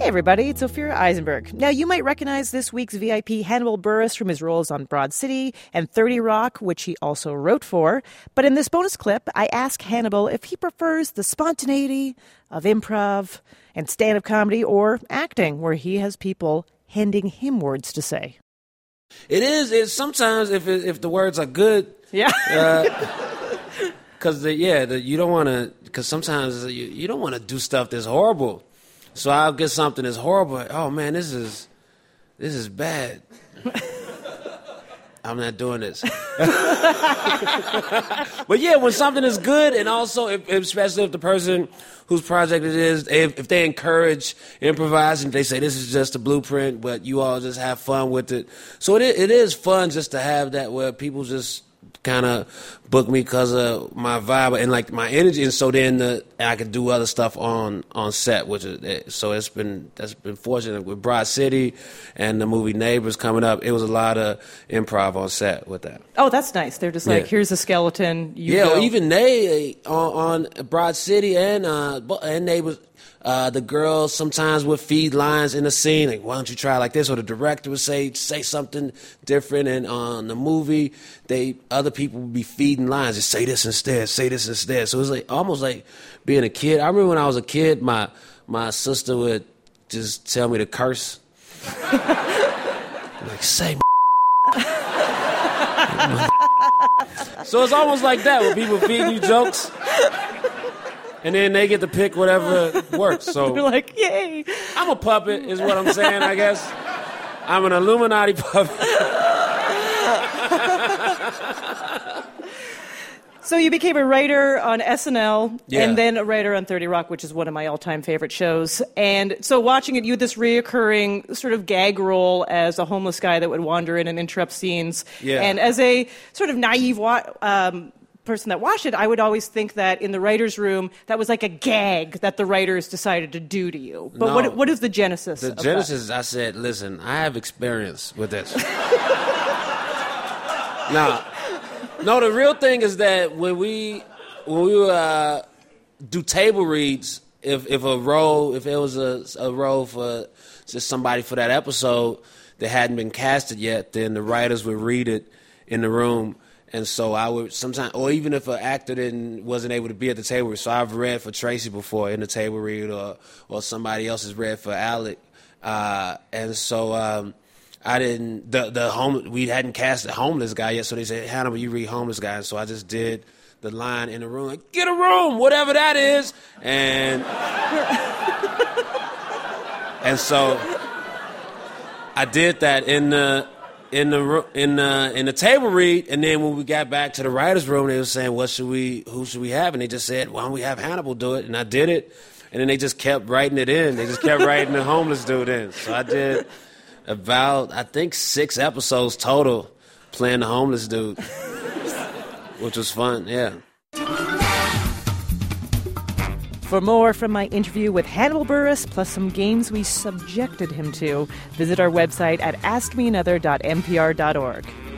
Hey everybody, it's Ophira Eisenberg. Now you might recognize this week's VIP Hannibal Buress from his roles on Broad City and 30 Rock, which he also wrote for. But in this bonus clip, I ask Hannibal if he prefers the spontaneity of improv and stand-up comedy or acting, where he has people handing him words to say. It is. It's sometimes if the words are good. Yeah. Because you don't want to. Because sometimes you don't want to do stuff that's horrible. So I'll get something that's horrible. Oh, man, this is bad. I'm not doing this. But, yeah, when something is good, and also, especially if the person whose project it is, if they encourage improvising, they say this is just a blueprint, but you all just have fun with it. So it is fun just to have that where people just kind of book me because of my vibe and like my energy, and so then I could do other stuff on set, which is so that's been fortunate with Broad City and the movie Neighbors coming up. It was a lot of improv on set with that. Oh, that's nice. They're just like, here's a skeleton. Well, even they on Broad City and Neighbors. The girls sometimes would feed lines in the scene, like, why don't you try like this? Or the director would say something different. And on the movie, other people would be feeding lines, just say this instead, say this instead. So it was like almost like being a kid. I remember when I was a kid, my sister would just tell me to curse. Like, say So it's almost like that when people feed you jokes. And then they get to pick whatever works. So you're like, yay. I'm a puppet is what I'm saying, I guess. I'm an Illuminati puppet. So you became a writer on SNL and then a writer on 30 Rock, which is one of my all-time favorite shows. And so watching it, you had this reoccurring sort of gag role as a homeless guy that would wander in and interrupt scenes. Yeah. And as a sort of naive person that watched it, I would always think that in the writer's room, that was like a gag that the writers decided to do to you. But no, what is the genesis of that? The genesis is I said, listen, I have experience with this. No, the real thing is that when we do table reads, if it was a role for just somebody for that episode that hadn't been casted yet, then the writers would read it in the room. And so I would sometimes, or even if an actor wasn't able to be at the table read, so I've read for Tracy before in the table read, or somebody else has read for Alec, and so I didn't. We hadn't cast the homeless guy yet, so they said, Hannibal, you read homeless guy, and so I just did the line in the room, like, get a room, whatever that is, and and so I did that in the table read, and then when we got back to the writers' room, they were saying, who should we have? And they just said, why don't we have Hannibal do it? And I did it, and then they just kept writing it in. They just kept writing the homeless dude in. So I did about, I think, 6 episodes total playing the homeless dude, which was fun, yeah. For more from my interview with Hannibal Buress, plus some games we subjected him to, visit our website at askmeanother.npr.org.